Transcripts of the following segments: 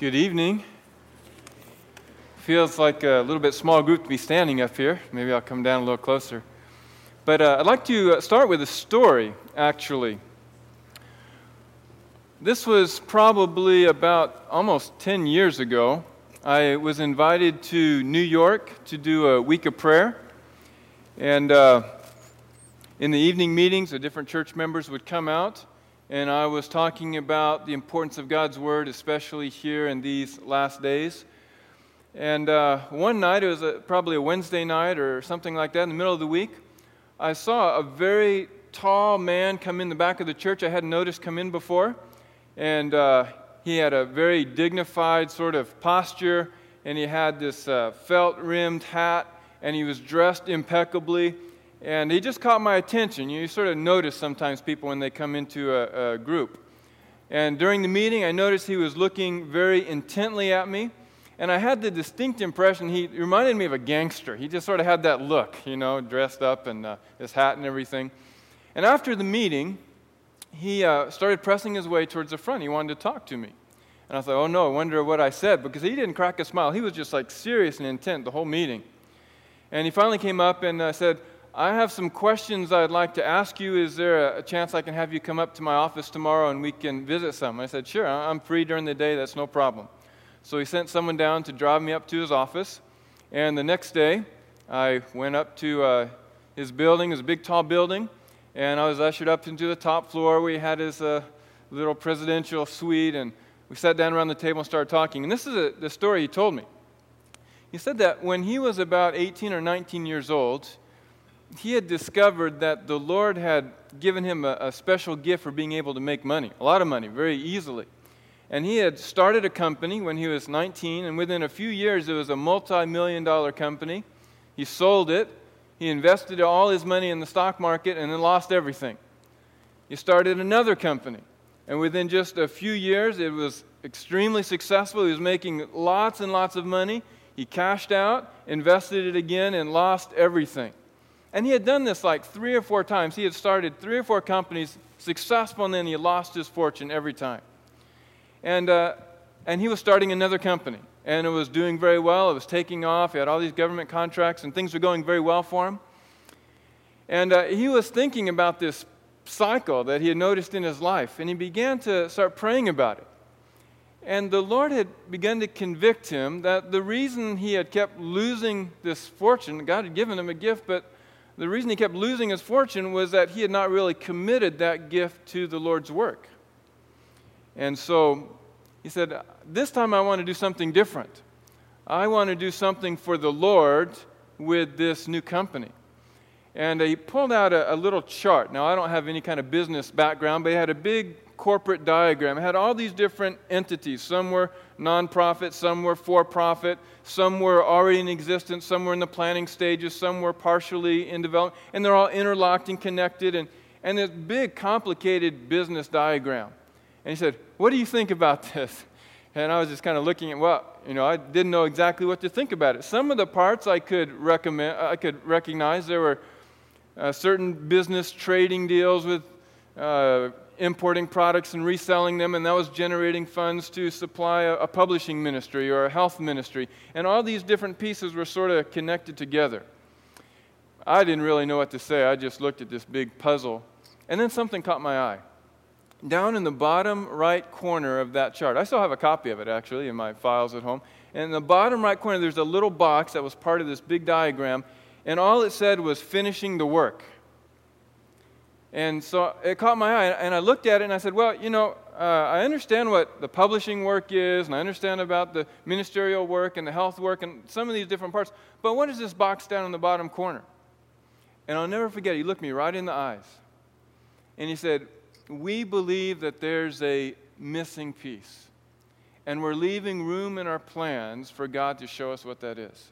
Good evening. Feels like a little bit small group to be standing up here. Maybe I'll come down a little closer. But I'd like to start with a story, actually. This was probably about almost 10 years ago. I was invited to New York to do a week of prayer. And in the evening meetings, the different church members would come out. And I was talking about the importance of God's Word, especially here in these last days. And one night, it was probably a Wednesday night or something like that, in the middle of the week, I saw a very tall man come in the back of the church I hadn't noticed come in before. And he had a very dignified sort of posture, and he had this felt-rimmed hat, and he was dressed impeccably. And he just caught my attention. You sort of notice sometimes people when they come into a group. And during the meeting, I noticed he was looking very intently at me. And I had the distinct impression he reminded me of a gangster. He just sort of had that look, you know, dressed up and his hat and everything. And after the meeting, he started pressing his way towards the front. He wanted to talk to me. And I thought, oh no, I wonder what I said, because he didn't crack a smile. He was just like serious and intent the whole meeting. And he finally came up and said, I have some questions I'd like to ask you. Is there a chance I can have you come up to my office tomorrow and we can visit some? I said, sure, I'm free during the day. That's no problem. So he sent someone down to drive me up to his office. And the next day, I went up to his building. It was a big, tall building. And I was ushered up into the top floor. We had his little presidential suite. And we sat down around the table and started talking. And this is the story he told me. He said that when he was about 18 or 19 years old, he had discovered that the Lord had given him a special gift for being able to make money, a lot of money, very easily. And he had started a company when he was 19, and within a few years, it was a multi-million-dollar company. He sold it. He invested all his money in the stock market and then lost everything. He started another company, and within just a few years, it was extremely successful. He was making lots and lots of money. He cashed out, invested it again, and lost everything. And he had done this like 3 or 4 times. He had started 3 or 4 companies successful, and then he lost his fortune every time. And he was starting another company, and it was doing very well. It was taking off. He had all these government contracts, and things were going very well for him. And he was thinking about this cycle that he had noticed in his life, and he began to start praying about it. And the Lord had begun to convict him that the reason he had kept losing this fortune, God had given him a gift, but the reason he kept losing his fortune was that he had not really committed that gift to the Lord's work. And so he said, this time I want to do something different. I want to do something for the Lord with this new company. And he pulled out a little chart. Now, I don't have any kind of business background, but he had a big corporate diagram. It had all these different entities. Some were nonprofit, some were for-profit, some were already in existence, some were in the planning stages, some were partially in development, and they're all interlocked and connected, and this big, complicated business diagram. And he said, what do you think about this? And I was just kind of looking at, well, you know, I didn't know exactly what to think about it. Some of the parts I could recognize. There were certain business trading deals with importing products and reselling them, and that was generating funds to supply a publishing ministry or a health ministry. And all these different pieces were sort of connected together. I didn't really know what to say. I just looked at this big puzzle. And then something caught my eye. Down in the bottom right corner of that chart, I still have a copy of it, actually, in my files at home. And in the bottom right corner, there's a little box that was part of this big diagram, and all it said was finishing the work. And so it caught my eye, and I looked at it, and I said, well, you know, I understand what the publishing work is, and I understand about the ministerial work and the health work and some of these different parts, but what is this box down in the bottom corner? And I'll never forget, he looked me right in the eyes, and he said, we believe that there's a missing piece, and we're leaving room in our plans for God to show us what that is.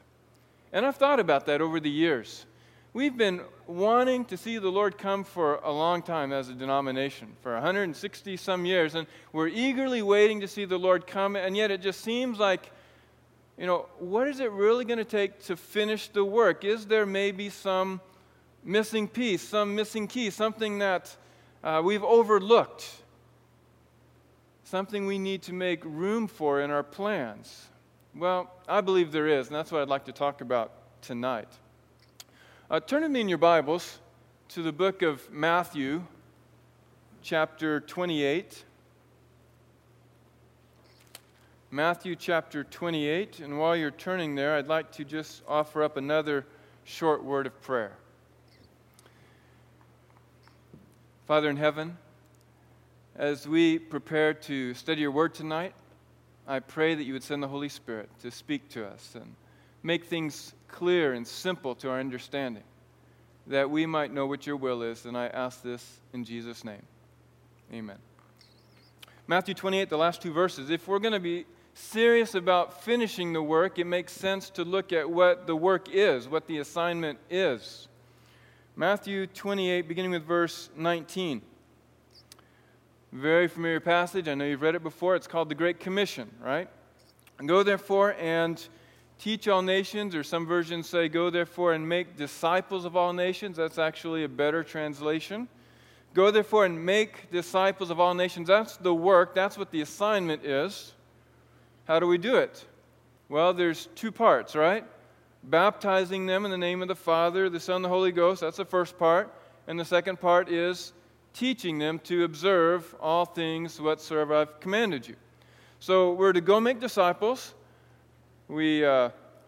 And I've thought about that over the years. We've been wanting to see the Lord come for a long time as a denomination, for 160-some years, and we're eagerly waiting to see the Lord come, and yet it just seems like, you know, what is it really going to take to finish the work? Is there maybe some missing piece, some missing key, something that we've overlooked? something we need to make room for in our plans? Well, I believe there is, and that's what I'd like to talk about tonight. Turn with me in your Bibles to the book of Matthew, chapter 28. Matthew chapter 28, and while you're turning there, I'd like to just offer up another short word of prayer. Father in heaven, as we prepare to study your word tonight, I pray that you would send the Holy Spirit to speak to us and make things clear and simple to our understanding, that we might know what your will is, and I ask this in Jesus' name. Amen. Matthew 28, the last two verses. If we're going to be serious about finishing the work, it makes sense to look at what the work is, what the assignment is. Matthew 28, beginning with verse 19. Very familiar passage. I know you've read it before. It's called the Great Commission, right? Go therefore and teach all nations, or some versions say, go therefore and make disciples of all nations. That's actually a better translation. Go therefore and make disciples of all nations. That's the work. That's what the assignment is. How do we do it? Well, there's two parts, right? Baptizing them in the name of the Father, the Son, and the Holy Ghost. That's the first part. And the second part is teaching them to observe all things whatsoever I've commanded you. So we're to go make disciples. We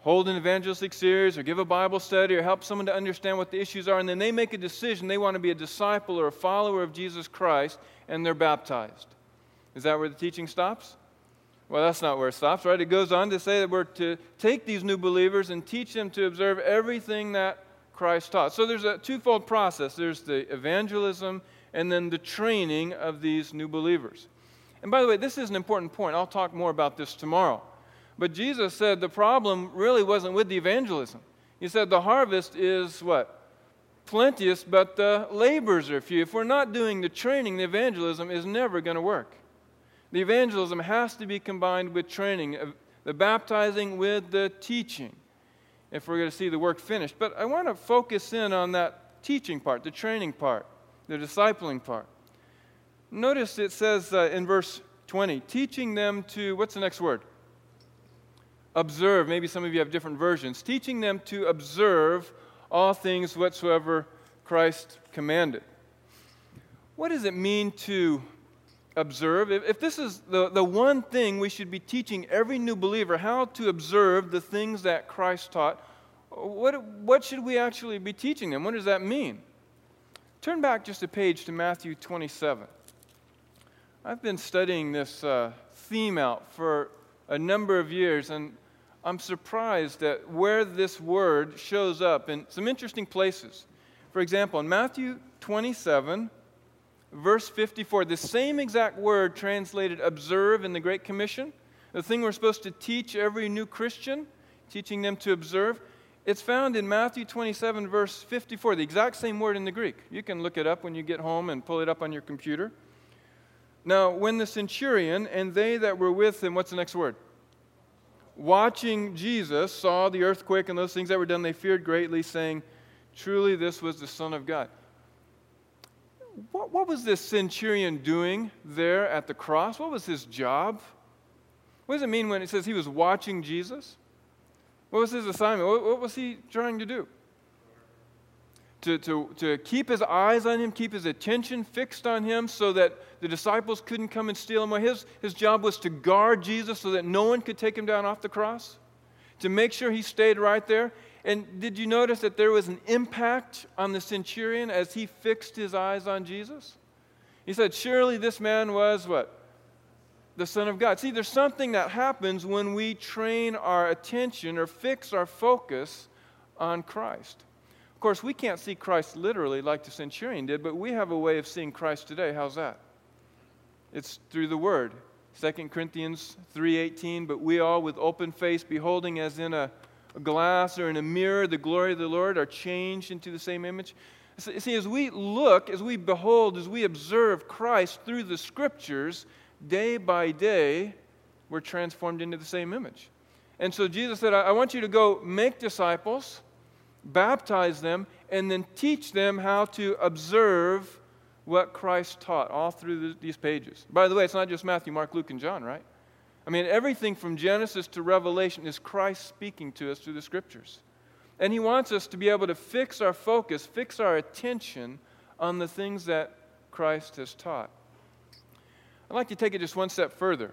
hold an evangelistic series or give a Bible study or help someone to understand what the issues are. And then they make a decision. They want to be a disciple or a follower of Jesus Christ, and they're baptized. Is that where the teaching stops? Well, that's not where it stops, right? It goes on to say that we're to take these new believers and teach them to observe everything that Christ taught. So there's a twofold process. There's the evangelism and then the training of these new believers. And by the way, this is an important point. I'll talk more about this tomorrow. But Jesus said the problem really wasn't with the evangelism. He said the harvest is what? Plenteous, but the laborers are few. If we're not doing the training, the evangelism is never going to work. The evangelism has to be combined with training, the baptizing with the teaching, if we're going to see the work finished. But I want to focus in on that teaching part, the training part, the discipling part. Notice it says in verse 20, teaching them to, what's the next word? Observe. Maybe some of you have different versions. Teaching them to observe all things whatsoever Christ commanded. What does it mean to observe? If this is the one thing we should be teaching every new believer, how to observe the things that Christ taught, what should we actually be teaching them? What does that mean? Turn back just a page to Matthew 27. I've been studying this theme out for a number of years, and I'm surprised at where this word shows up in some interesting places. For example, in Matthew 27, Verse 54, the same exact word translated observe in the Great Commission, the thing we're supposed to teach every new Christian, teaching them to observe, it's found in Matthew 27, verse 54, the exact same word in the Greek. You can look it up when you get home and pull it up on your computer. Now, when the centurion and they that were with him, what's the next word? Watching Jesus, saw the earthquake and those things that were done, they feared greatly, saying, truly this was the Son of God. What was this centurion doing there at the cross? What was his job? What does it mean when it says he was watching Jesus? What was his assignment? What was he trying to do? To keep his eyes on him, keep his attention fixed on him so that the disciples couldn't come and steal him. His job was to guard Jesus so that no one could take him down off the cross, to make sure he stayed right there. And did you notice that there was an impact on the centurion as he fixed his eyes on Jesus? He said, surely this man was what? The Son of God. See, there's something that happens when we train our attention or fix our focus on Christ. Of course, we can't see Christ literally like the centurion did, but we have a way of seeing Christ today. How's that? It's through the Word. 2 Corinthians 3:18, but we all with open face beholding as in a glass or in a mirror, the glory of the Lord, are changed into the same image. See, as we look, as we behold, as we observe Christ through the Scriptures, day by day, we're transformed into the same image. And so Jesus said, I want you to go make disciples, baptize them, and then teach them how to observe what Christ taught all through these pages. By the way, it's not just Matthew, Mark, Luke, and John, right? I mean, everything from Genesis to Revelation is Christ speaking to us through the Scriptures. And He wants us to be able to fix our focus, fix our attention on the things that Christ has taught. I'd like to take it just one step further.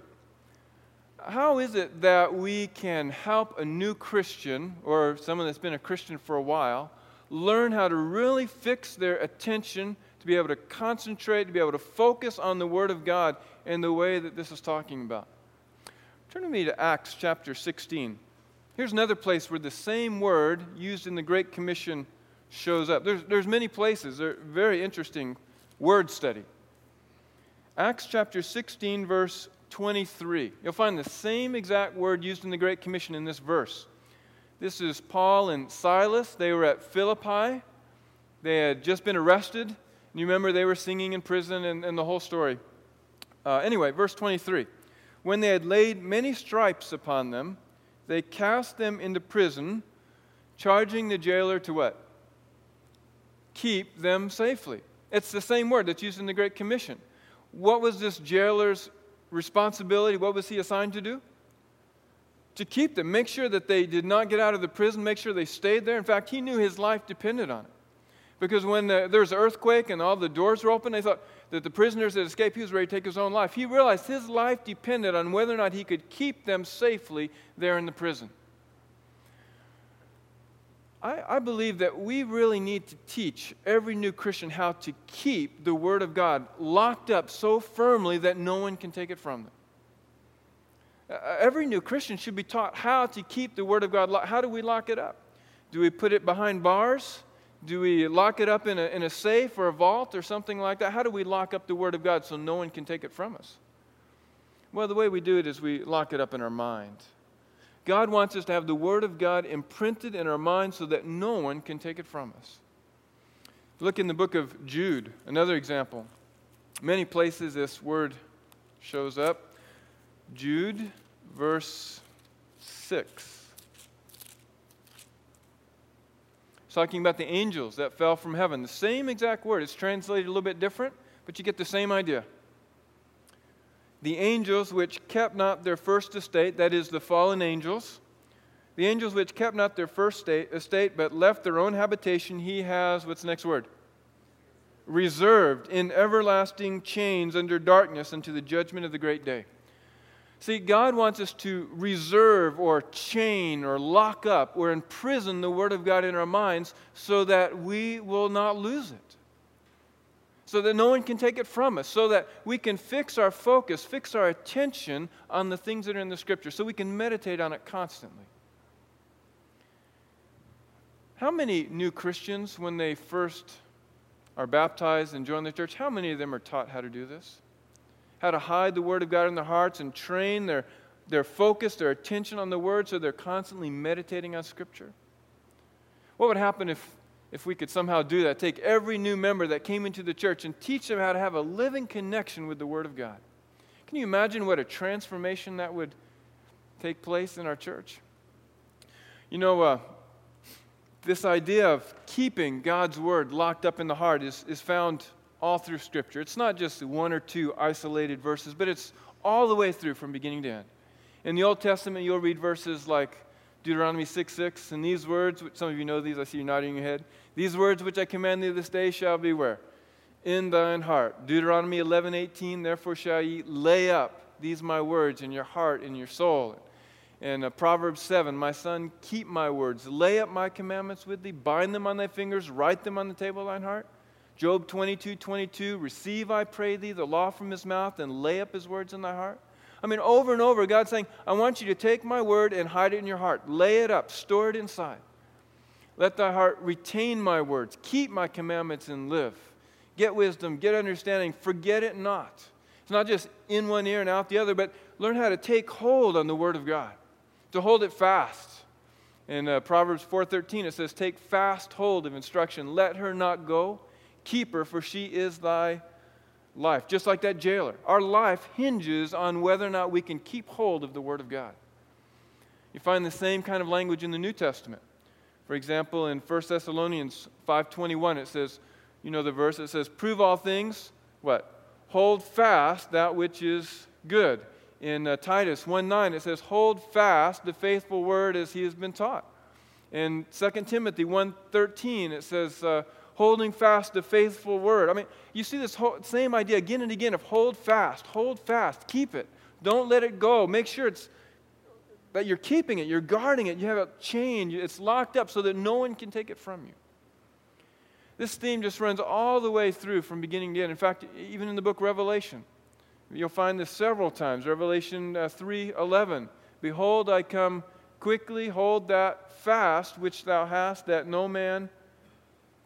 How is it that we can help a new Christian, or someone that's been a Christian for a while, learn how to really fix their attention, to be able to concentrate, to be able to focus on the Word of God in the way that this is talking about? Turn with me to Acts chapter 16. Here's another place where the same word used in the Great Commission shows up. There's many places. They're very interesting word study. Acts chapter 16, verse 23. You'll find the same exact word used in the Great Commission in this verse. This is Paul and Silas. They were at Philippi. They had just been arrested. And you remember they were singing in prison and the whole story. Anyway, verse 23. When they had laid many stripes upon them, they cast them into prison, charging the jailer to what? Keep them safely. It's the same word that's used in the Great Commission. What was this jailer's responsibility? What was he assigned to do? To keep them. Make sure that they did not get out of the prison. Make sure they stayed there. In fact, he knew his life depended on it. Because when there was an earthquake and all the doors were open, they thought that the prisoners had escaped. He was ready to take his own life. He realized his life depended on whether or not he could keep them safely there in the prison. I believe that we really need to teach every new Christian how to keep the Word of God locked up so firmly that no one can take it from them. Every new Christian should be taught how to keep the Word of God locked. How do we lock it up? Do we put it behind bars? Do we lock it up in a safe or a vault or something like that? How do we lock up the Word of God so no one can take it from us? Well, the way we do it is we lock it up in our mind. God wants us to have the Word of God imprinted in our mind so that no one can take it from us. Look in the book of Jude, another example. Many places this word shows up. Jude, verse 6. Talking about the angels that fell from heaven. The same exact word. It's translated a little bit different, but you get the same idea. The angels which kept not their first estate, that is the fallen angels. The angels which kept not their first estate, but left their own habitation, he has, what's the next word? Reserved in everlasting chains under darkness unto the judgment of the great day. See, God wants us to reserve or chain or lock up or imprison the Word of God in our minds so that we will not lose it, so that no one can take it from us, so that we can fix our focus, fix our attention on the things that are in the Scripture, so we can meditate on it constantly. How many new Christians, when they first are baptized and join the church, how many of them are taught how to do this? How to hide the Word of God in their hearts and train their focus, their attention on the Word so they're constantly meditating on Scripture. What would happen if we could somehow do that? Take every new member that came into the church and teach them how to have a living connection with the Word of God. Can you imagine what a transformation that would take place in our church? You know, this idea of keeping God's Word locked up in the heart is found all through Scripture. It's not just one or two isolated verses, but it's all the way through from beginning to end. In the Old Testament, you'll read verses like Deuteronomy 6:6, and these words, which some of you know these, I see you nodding your head. These words which I command thee this day shall be where? In thine heart. Deuteronomy 11:18, therefore shall ye lay up these my words in your heart, in your soul. And Proverbs 7, my son, keep my words, lay up my commandments with thee, bind them on thy fingers, write them on the table of thine heart. Job 22:22, receive, I pray thee, the law from his mouth and lay up his words in thy heart. I mean, over and over, God's saying, I want you to take my word and hide it in your heart. Lay it up. Store it inside. Let thy heart retain my words. Keep my commandments and live. Get wisdom. Get understanding. Forget it not. It's not just in one ear and out the other, but learn how to take hold on the Word of God, to hold it fast. In Proverbs 4:13, it says, take fast hold of instruction. Let her not go. Keep her, for she is thy life. Just like that jailer. Our life hinges on whether or not we can keep hold of the Word of God. You find the same kind of language in the New Testament. For example, in 1 Thessalonians 5:21, it says, You know the verse that says, prove all things, what? Hold fast that which is good. In Titus 1:9, it says, hold fast the faithful word as he has been taught. In 2 Timothy 1:13, it says, holding fast the faithful word. I mean, you see this whole same idea again and again of hold fast, keep it. Don't let it go. Make sure it's that you're keeping it, you're guarding it, you have a chain, it's locked up so that no one can take it from you. This theme just runs all the way through from beginning to end. In fact, even in the book Revelation, you'll find this several times. Revelation 3:11, behold, I come quickly, hold that fast which thou hast, that no man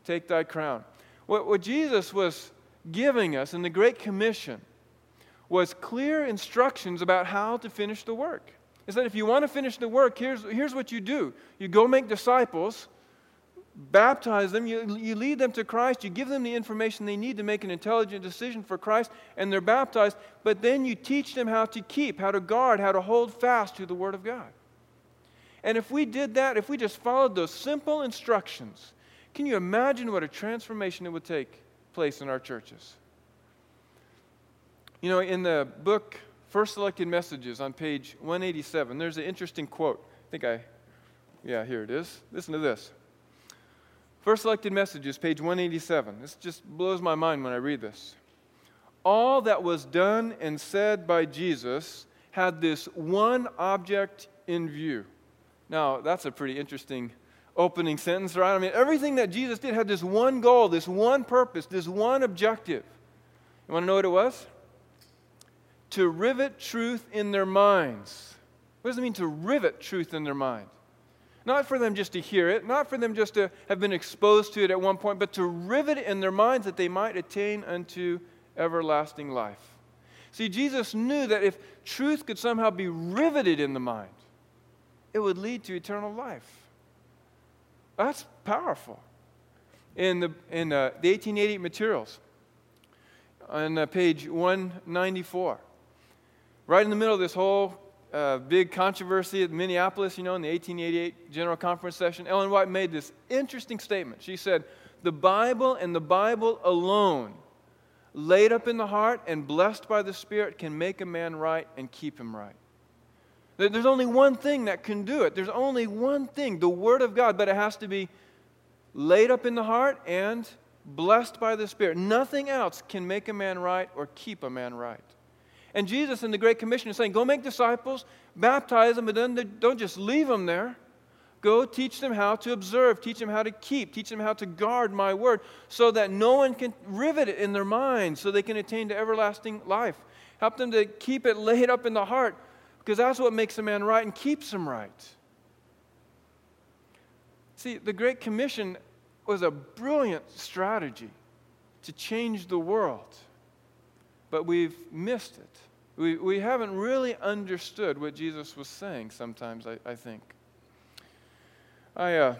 take thy crown. What Jesus was giving us in the Great Commission was clear instructions about how to finish the work. He said, if you want to finish the work, here's what you do. You go make disciples, baptize them, you lead them to Christ, you give them the information they need to make an intelligent decision for Christ, and they're baptized, but then you teach them how to keep, how to guard, how to hold fast to the Word of God. And if we did that, if we just followed those simple instructions, can you imagine what a transformation it would take place in our churches? You know, in the book First Selected Messages on page 187, there's an interesting quote. Here it is. Listen to this. First Selected Messages, page 187. This just blows my mind when I read this. All that was done and said by Jesus had this one object in view. Now, that's a pretty interesting opening sentence, right? I mean, everything that Jesus did had this one goal, this one purpose, this one objective. You want to know what it was? To rivet truth in their minds. What does it mean to rivet truth in their mind? Not for them just to hear it, not for them just to have been exposed to it at one point, but to rivet it in their minds that they might attain unto everlasting life. See, Jesus knew that if truth could somehow be riveted in the mind, it would lead to eternal life. That's powerful. In the 1888 materials, on page 194, right in the middle of this whole big controversy at Minneapolis, you know, in the 1888 General Conference session, Ellen White made this interesting statement. She said, the Bible and the Bible alone, laid up in the heart and blessed by the Spirit, can make a man right and keep him right. There's only one thing that can do it. There's only one thing, the Word of God, but it has to be laid up in the heart and blessed by the Spirit. Nothing else can make a man right or keep a man right. And Jesus in the Great Commission is saying, go make disciples, baptize them, but then don't just leave them there. Go teach them how to observe, teach them how to keep, teach them how to guard my Word so that no one can rivet it in their minds so they can attain to everlasting life. Help them to keep it laid up in the heart, because that's what makes a man right and keeps him right. See, the Great Commission was a brilliant strategy to change the world, but we've missed it. We haven't really understood what Jesus was saying sometimes, I think. I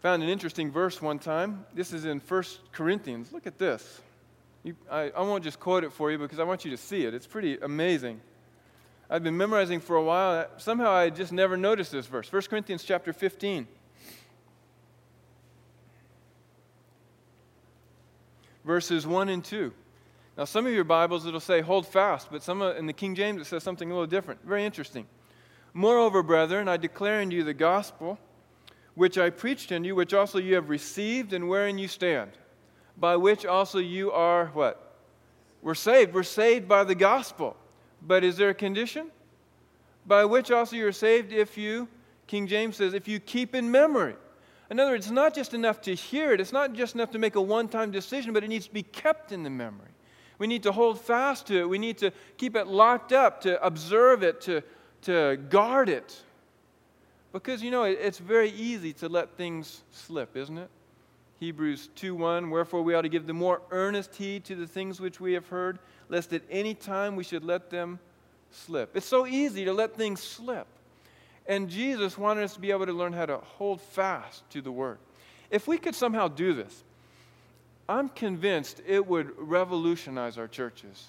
found an interesting verse one time. This is in 1 Corinthians. Look at this. I won't just quote it for you because I want you to see it. It's pretty amazing. I've been memorizing for a while. Somehow I just never noticed this verse. 1 Corinthians chapter 15. Verses 1 and 2. Now some of your Bibles it'll say hold fast, but some in the King James it says something a little different. Very interesting. Moreover, brethren, I declare unto you the gospel which I preached unto you, which also you have received and wherein you stand, by which also you are, what? We're saved. We're saved by the gospel. But is there a condition? By which also you're saved if you, King James says, if you keep in memory. In other words, it's not just enough to hear it. It's not just enough to make a one-time decision, but it needs to be kept in the memory. We need to hold fast to it. We need to keep it locked up, to observe it, to guard it. Because, you know, it's very easy to let things slip, isn't it? Hebrews 2:1, wherefore we ought to give the more earnest heed to the things which we have heard, lest at any time we should let them slip. It's so easy to let things slip. And Jesus wanted us to be able to learn how to hold fast to the Word. If we could somehow do this, I'm convinced it would revolutionize our churches.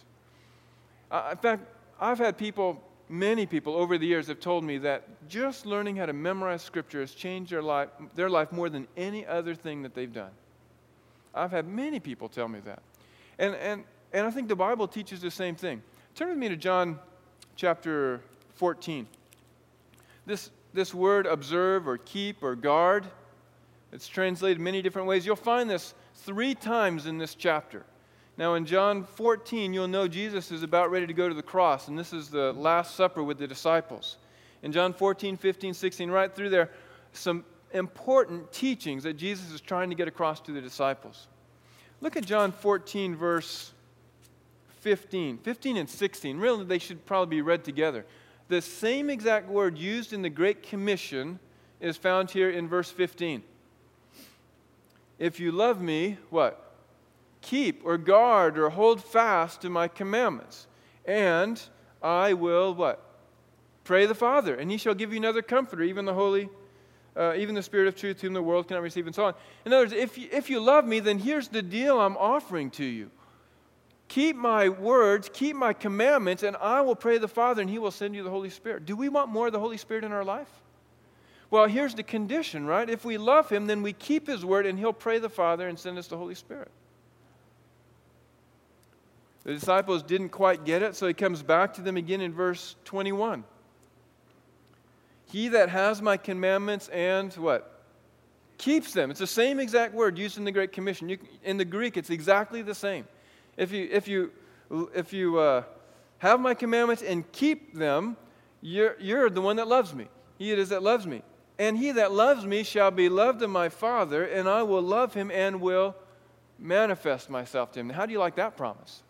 In fact, I've had people, many people over the years have told me that just learning how to memorize Scripture has changed their life more than any other thing that they've done. I've had many people tell me that. And I think the Bible teaches the same thing. Turn with me to John chapter 14. This word observe or keep or guard, it's translated many different ways. You'll find this 3 times in this chapter. Now in John 14, you'll know Jesus is about ready to go to the cross, and this is the Last Supper with the disciples. In John 14, 15, 16, right through there, some important teachings that Jesus is trying to get across to the disciples. Look at John 14, verse 15. 15 and 16, really they should probably be read together. The same exact word used in the Great Commission is found here in verse 15. If you love me, what? Keep or guard or hold fast to my commandments. And I will, what? Pray the Father, and he shall give you another comforter, even the Holy, even the Spirit of truth, whom the world cannot receive, and so on. In other words, if you love me, then here's the deal I'm offering to you. Keep my words, keep my commandments, and I will pray the Father, and he will send you the Holy Spirit. Do we want more of the Holy Spirit in our life? Well, here's the condition, right? If we love him, then we keep his word, and he'll pray the Father and send us the Holy Spirit. The disciples didn't quite get it, so he comes back to them again in verse 21. He that has my commandments and what? Keeps them. It's the same exact word used in the Great Commission. In the Greek, it's exactly the same. If you have my commandments and keep them, you're the one that loves me. He it is that loves me. And he that loves me shall be loved of my Father, and I will love him and will manifest myself to him. Now, how do you like that promise?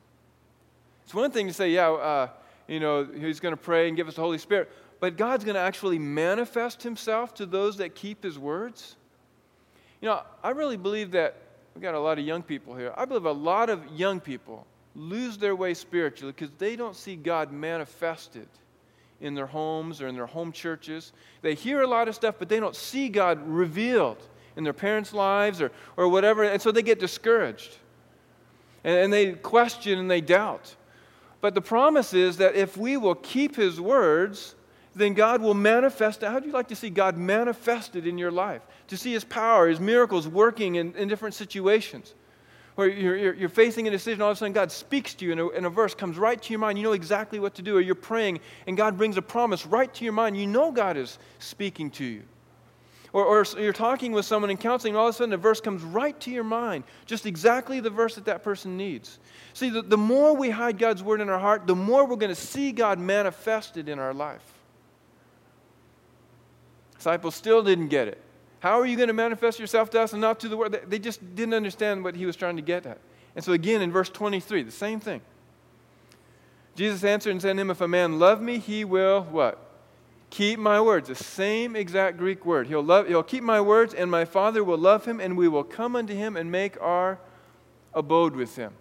It's one thing to say, he's going to pray and give us the Holy Spirit, but God's going to actually manifest himself to those that keep his words. You know, I really believe that, we've got a lot of young people here, I believe a lot of young people lose their way spiritually because they don't see God manifested in their homes or in their home churches. They hear a lot of stuff, but they don't see God revealed in their parents' lives or whatever, and so they get discouraged. And they question and they doubt. But the promise is that if we will keep his words, then God will manifest. How do you like to see God manifested in your life? To see his power, his miracles working in different situations. Where you're facing a decision, all of a sudden God speaks to you and a verse comes right to your mind. You know exactly what to do. Or you're praying and God brings a promise right to your mind. You know God is speaking to you. Or you're talking with someone in counseling, and all of a sudden a verse comes right to your mind. Just exactly the verse that person needs. See, the more we hide God's word in our heart, the more we're going to see God manifested in our life. Disciples still didn't get it. How are you going to manifest yourself to us and not to the world? They just didn't understand what he was trying to get at. And so again in verse 23, the same thing. Jesus answered and said to him, if a man love me, he will what? Keep my words, the same exact Greek word. He'll keep my words, and my Father will love him, and we will come unto him and make our abode with him.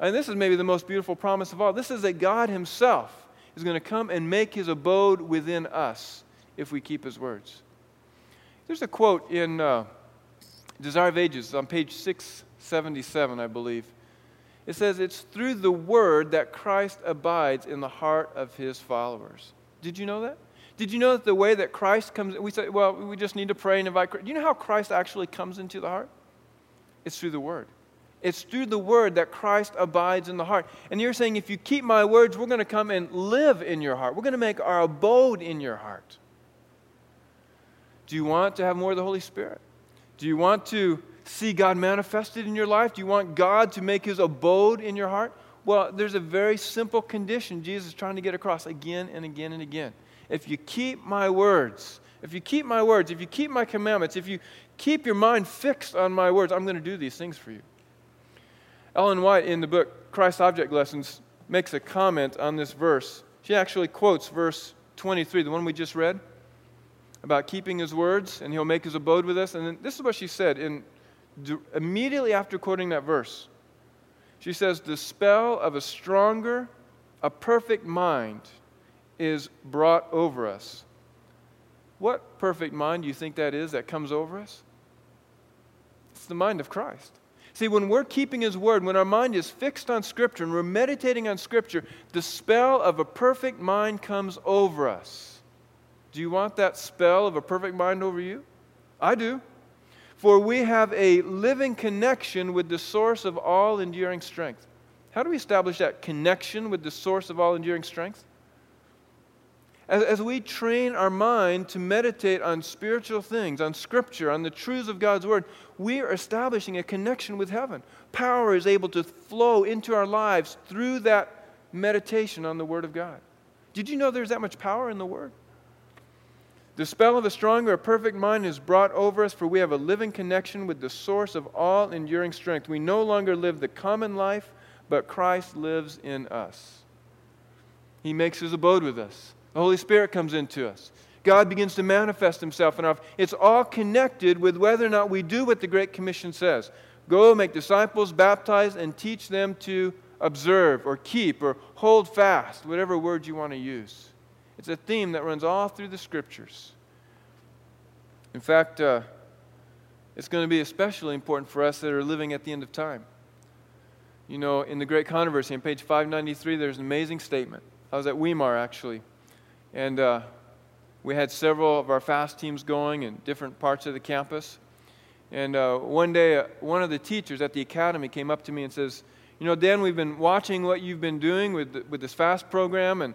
And this is maybe the most beautiful promise of all. This is that God himself is going to come and make his abode within us if we keep his words. There's a quote in Desire of Ages on page 677, I believe. It says, it's through the word that Christ abides in the heart of his followers. Did you know that? Did you know that the way that Christ comes, we say, well, we just need to pray and invite Christ. Do you know how Christ actually comes into the heart? It's through the Word. It's through the Word that Christ abides in the heart. And you're saying, if you keep my words, we're going to come and live in your heart. We're going to make our abode in your heart. Do you want to have more of the Holy Spirit? Do you want to see God manifested in your life? Do you want God to make his abode in your heart? Well, there's a very simple condition Jesus is trying to get across again and again and again. If you keep my words, if you keep my words, if you keep my commandments, if you keep your mind fixed on my words, I'm going to do these things for you. Ellen White, in the book Christ Object Lessons, makes a comment on this verse. She actually quotes verse 23, the one we just read, about keeping his words, and he'll make his abode with us. And then this is what she said immediately after quoting that verse. She says, the spell of a stronger, a perfect mind is brought over us. What perfect mind do you think that is that comes over us? It's the mind of Christ. See, when we're keeping his word, when our mind is fixed on Scripture and we're meditating on Scripture, the spell of a perfect mind comes over us. Do you want that spell of a perfect mind over you? I do. For we have a living connection with the source of all enduring strength. How do we establish that connection with the source of all enduring strength? As we train our mind to meditate on spiritual things, on Scripture, on the truths of God's Word, we are establishing a connection with heaven. Power is able to flow into our lives through that meditation on the Word of God. Did you know there's that much power in the Word? The spell of a stronger, a perfect mind is brought over us, for we have a living connection with the source of all enduring strength. We no longer live the common life, but Christ lives in us. He makes His abode with us. The Holy Spirit comes into us. God begins to manifest Himself in our life. It's all connected with whether or not we do what the Great Commission says. Go, make disciples, baptize, and teach them to observe or keep or hold fast, whatever word you want to use. It's a theme that runs all through the Scriptures. In fact, it's going to be especially important for us that are living at the end of time. You know, in The Great Controversy, on page 593, there's an amazing statement. I was at Weimar, actually. And we had several of our fast teams going in different parts of the campus. And one day, one of the teachers at the academy came up to me and says, you know, Dan, we've been watching what you've been doing with this fast program,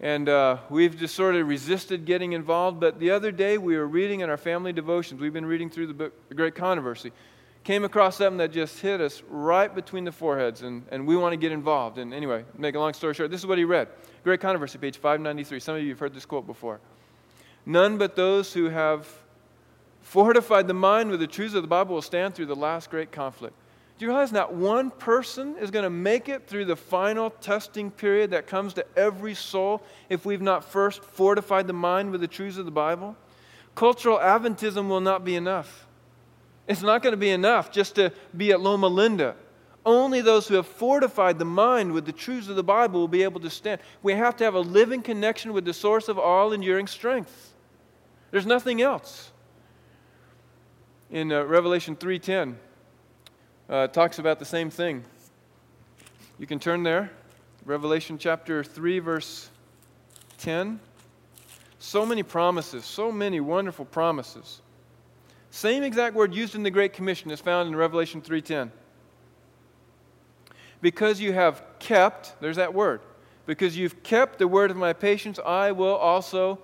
and we've just sort of resisted getting involved. But the other day, we were reading in our family devotions. We've been reading through the book, The Great Controversy. Came across something that just hit us right between the foreheads, and we want to get involved. And anyway, make a long story short, this is what he read. Great Controversy, page 593. Some of you have heard this quote before. None but those who have fortified the mind with the truths of the Bible will stand through the last great conflict. Do you realize not one person is going to make it through the final testing period that comes to every soul if we've not first fortified the mind with the truths of the Bible? Cultural Adventism will not be enough. It's not going to be enough just to be at Loma Linda. Only those who have fortified the mind with the truths of the Bible will be able to stand. We have to have a living connection with the source of all enduring strength. There's nothing else. In Revelation 3:10, it talks about the same thing. You can turn there. Revelation chapter 3, verse 10. So many promises, so many wonderful promises. Same exact word used in the Great Commission is found in Revelation 3:10. Because you have kept, there's that word, because you've kept the word of my patience, I will also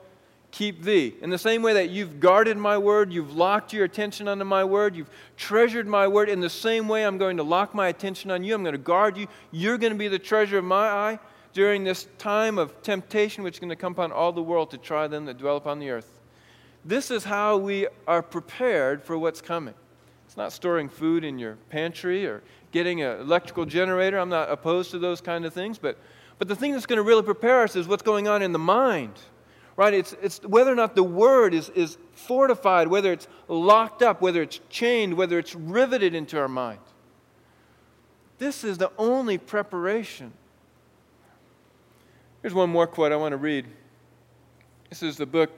keep thee. In the same way that you've guarded my word, you've locked your attention onto my word, you've treasured my word, in the same way I'm going to lock my attention on you, I'm going to guard you, you're going to be the treasure of my eye during this time of temptation which is going to come upon all the world to try them that dwell upon the earth. This is how we are prepared for what's coming. It's not storing food in your pantry or getting an electrical generator. I'm not opposed to those kind of things. But the thing that's going to really prepare us is what's going on in the mind. Right? It's whether or not the Word is fortified, whether it's locked up, whether it's chained, whether it's riveted into our mind. This is the only preparation. Here's one more quote I want to read. This is the book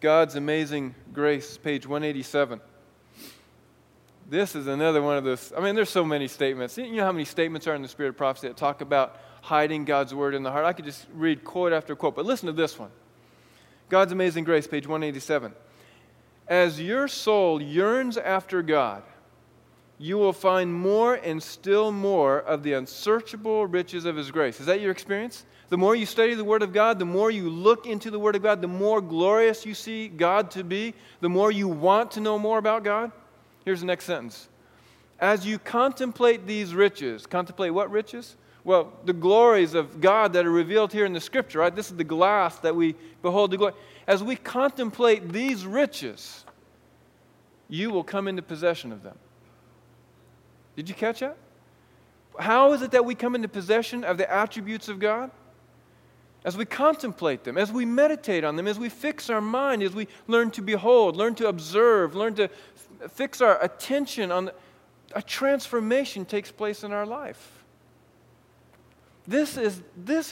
God's Amazing Grace, page 187. This is another one of those. I mean, there's so many statements. You know how many statements are in the Spirit of Prophecy that talk about hiding God's Word in the heart? I could just read quote after quote, but listen to this one. God's Amazing Grace, page 187. As your soul yearns after God, you will find more and still more of the unsearchable riches of His grace. Is that your experience? The more you study the Word of God, the more you look into the Word of God, the more glorious you see God to be, the more you want to know more about God. Here's the next sentence. As you contemplate these riches, contemplate what riches? Well, the glories of God that are revealed here in the Scripture, right? This is the glass that we behold the glory. As we contemplate these riches, you will come into possession of them. Did you catch that? How is it that we come into possession of the attributes of God? As we contemplate them, as we meditate on them, as we fix our mind, as we learn to behold, learn to observe, learn to fix our attention on, a transformation takes place in our life. This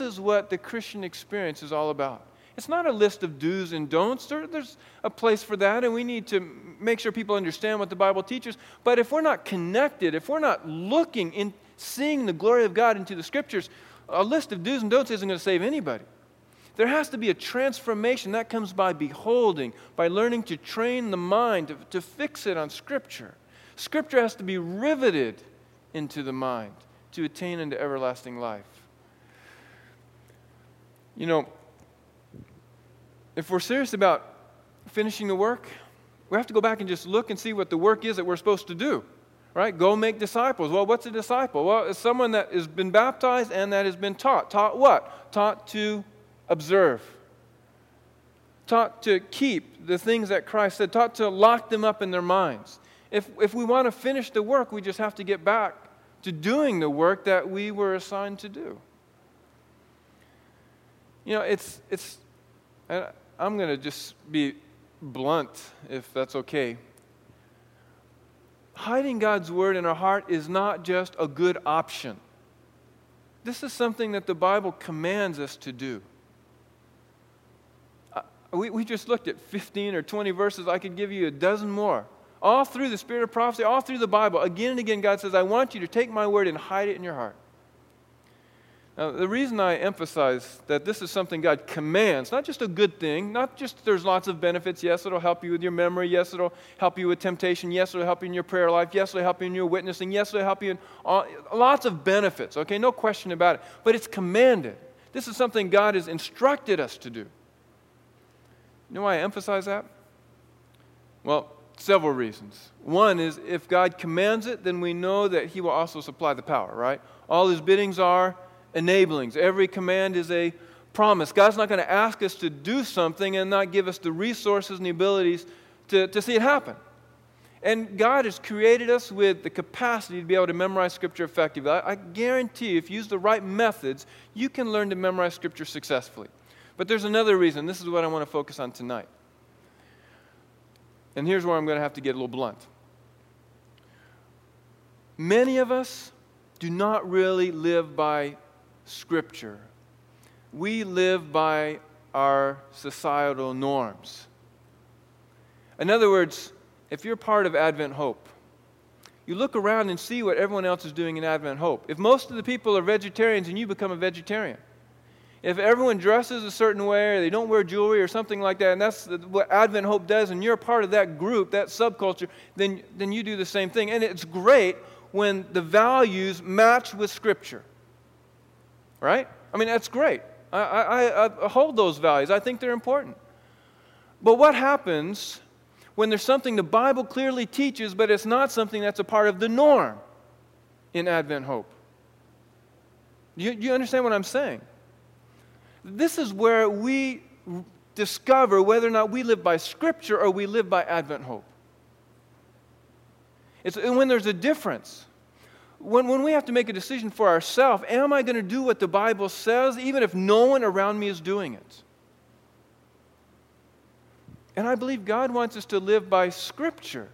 is what the Christian experience is all about. It's not a list of do's and don'ts. There's a place for that, and we need to make sure people understand what the Bible teaches. But if we're not connected, if we're not looking and seeing the glory of God into the Scriptures, a list of do's and don'ts isn't going to save anybody. There has to be a transformation that comes by beholding, by learning to train the mind, to fix it on Scripture. Scripture has to be riveted into the mind to attain into everlasting life. You know, if we're serious about finishing the work, we have to go back and just look and see what the work is that we're supposed to do, right? Go make disciples. Well, what's a disciple? Well, it's someone that has been baptized and that has been taught. Taught what? Taught to observe. Taught to keep the things that Christ said. Taught to lock them up in their minds. If we want to finish the work, we just have to get back to doing the work that we were assigned to do. You know, it's I'm going to just be blunt, if that's okay. Hiding God's word in our heart is not just a good option. This is something that the Bible commands us to do. We just looked at 15 or 20 verses. I could give you a dozen more. All through the spirit of prophecy, all through the Bible, again and again, God says, I want you to take my word and hide it in your heart. Now, the reason I emphasize that this is something God commands, not just a good thing, not just there's lots of benefits. Yes, it'll help you with your memory. Yes, it'll help you with temptation. Yes, it'll help you in your prayer life. Yes, it'll help you in your witnessing. Yes, it'll help you in all, lots of benefits, okay? No question about it. But it's commanded. This is something God has instructed us to do. You know why I emphasize that? Well, several reasons. One is if God commands it, then we know that He will also supply the power, right? All His biddings are enablings. Every command is a promise. God's not going to ask us to do something and not give us the resources and the abilities to see it happen. And God has created us with the capacity to be able to memorize Scripture effectively. I guarantee you, if you use the right methods, you can learn to memorize Scripture successfully. But there's another reason. This is what I want to focus on tonight. And here's where I'm going to have to get a little blunt. Many of us do not really live by Scripture. We live by our societal norms. In other words, if you're part of Advent Hope, you look around and see what everyone else is doing in Advent Hope. If most of the people are vegetarians and you become a vegetarian, if everyone dresses a certain way or they don't wear jewelry or something like that, and that's what Advent Hope does, and you're part of that group, that subculture, then you do the same thing. And it's great when the values match with Scripture. Right? I mean, that's great. I hold those values. I think they're important. But what happens when there's something the Bible clearly teaches, but it's not something that's a part of the norm in Advent Hope? Do you understand what I'm saying? This is where we discover whether or not we live by Scripture or we live by Advent Hope. It's when there's a difference. When we have to make a decision for ourselves, am I going to do what the Bible says, even if no one around me is doing it? And I believe God wants us to live by Scripture.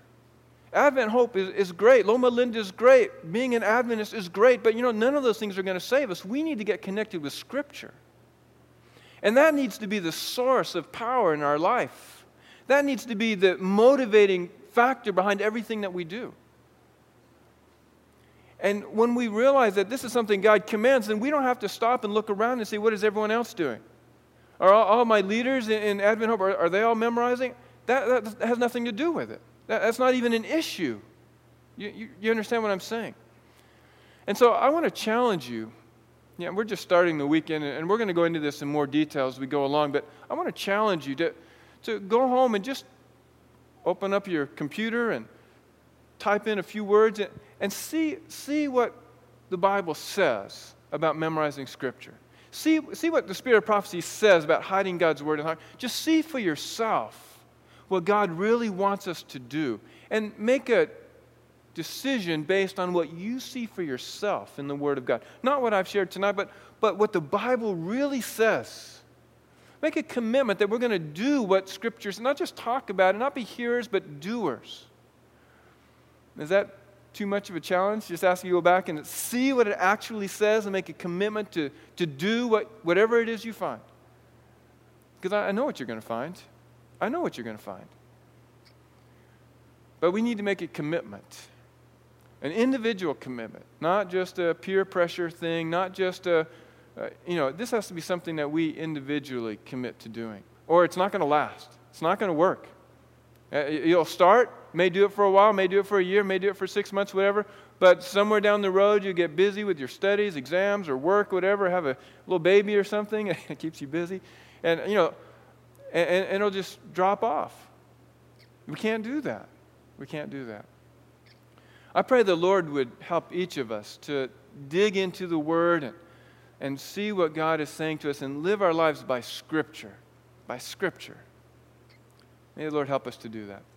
Advent Hope is great. Loma Linda is great. Being an Adventist is great. But, you know, none of those things are going to save us. We need to get connected with Scripture. And that needs to be the source of power in our life. That needs to be the motivating factor behind everything that we do. And when we realize that this is something God commands, then we don't have to stop and look around and say, what is everyone else doing? Are all my leaders in Advent Hope, are they all memorizing? That has nothing to do with it. That's not even an issue. You understand what I'm saying? And so I want to challenge you. Yeah, we're just starting the weekend, and we're going to go into this in more detail as we go along, but I want to challenge you to go home and just open up your computer and type in a few words and see what the Bible says about memorizing Scripture. See what the Spirit of Prophecy says about hiding God's word in the heart. Just see for yourself what God really wants us to do and make a decision based on what you see for yourself in the Word of God. Not what I've shared tonight, but what the Bible really says. Make a commitment that we're going to do what Scripture says, not just talk about it, not be hearers, but doers. Is that too much of a challenge? Just ask you to go back and see what it actually says and make a commitment to do whatever it is you find. Because I know what you're going to find. I know what you're going to find. But we need to make a commitment. An individual commitment, not just a peer pressure thing, not just a This has to be something that we individually commit to doing, or it's not going to last. It's not going to work. You'll start, may do it for a while, may do it for a year, may do it for 6 months, whatever, but somewhere down the road you get busy with your studies, exams, or work, whatever, have a little baby or something, and it keeps you busy, and it'll just drop off. We can't do that. We can't do that. I pray the Lord would help each of us to dig into the Word and see what God is saying to us and live our lives by Scripture, by Scripture. May the Lord help us to do that.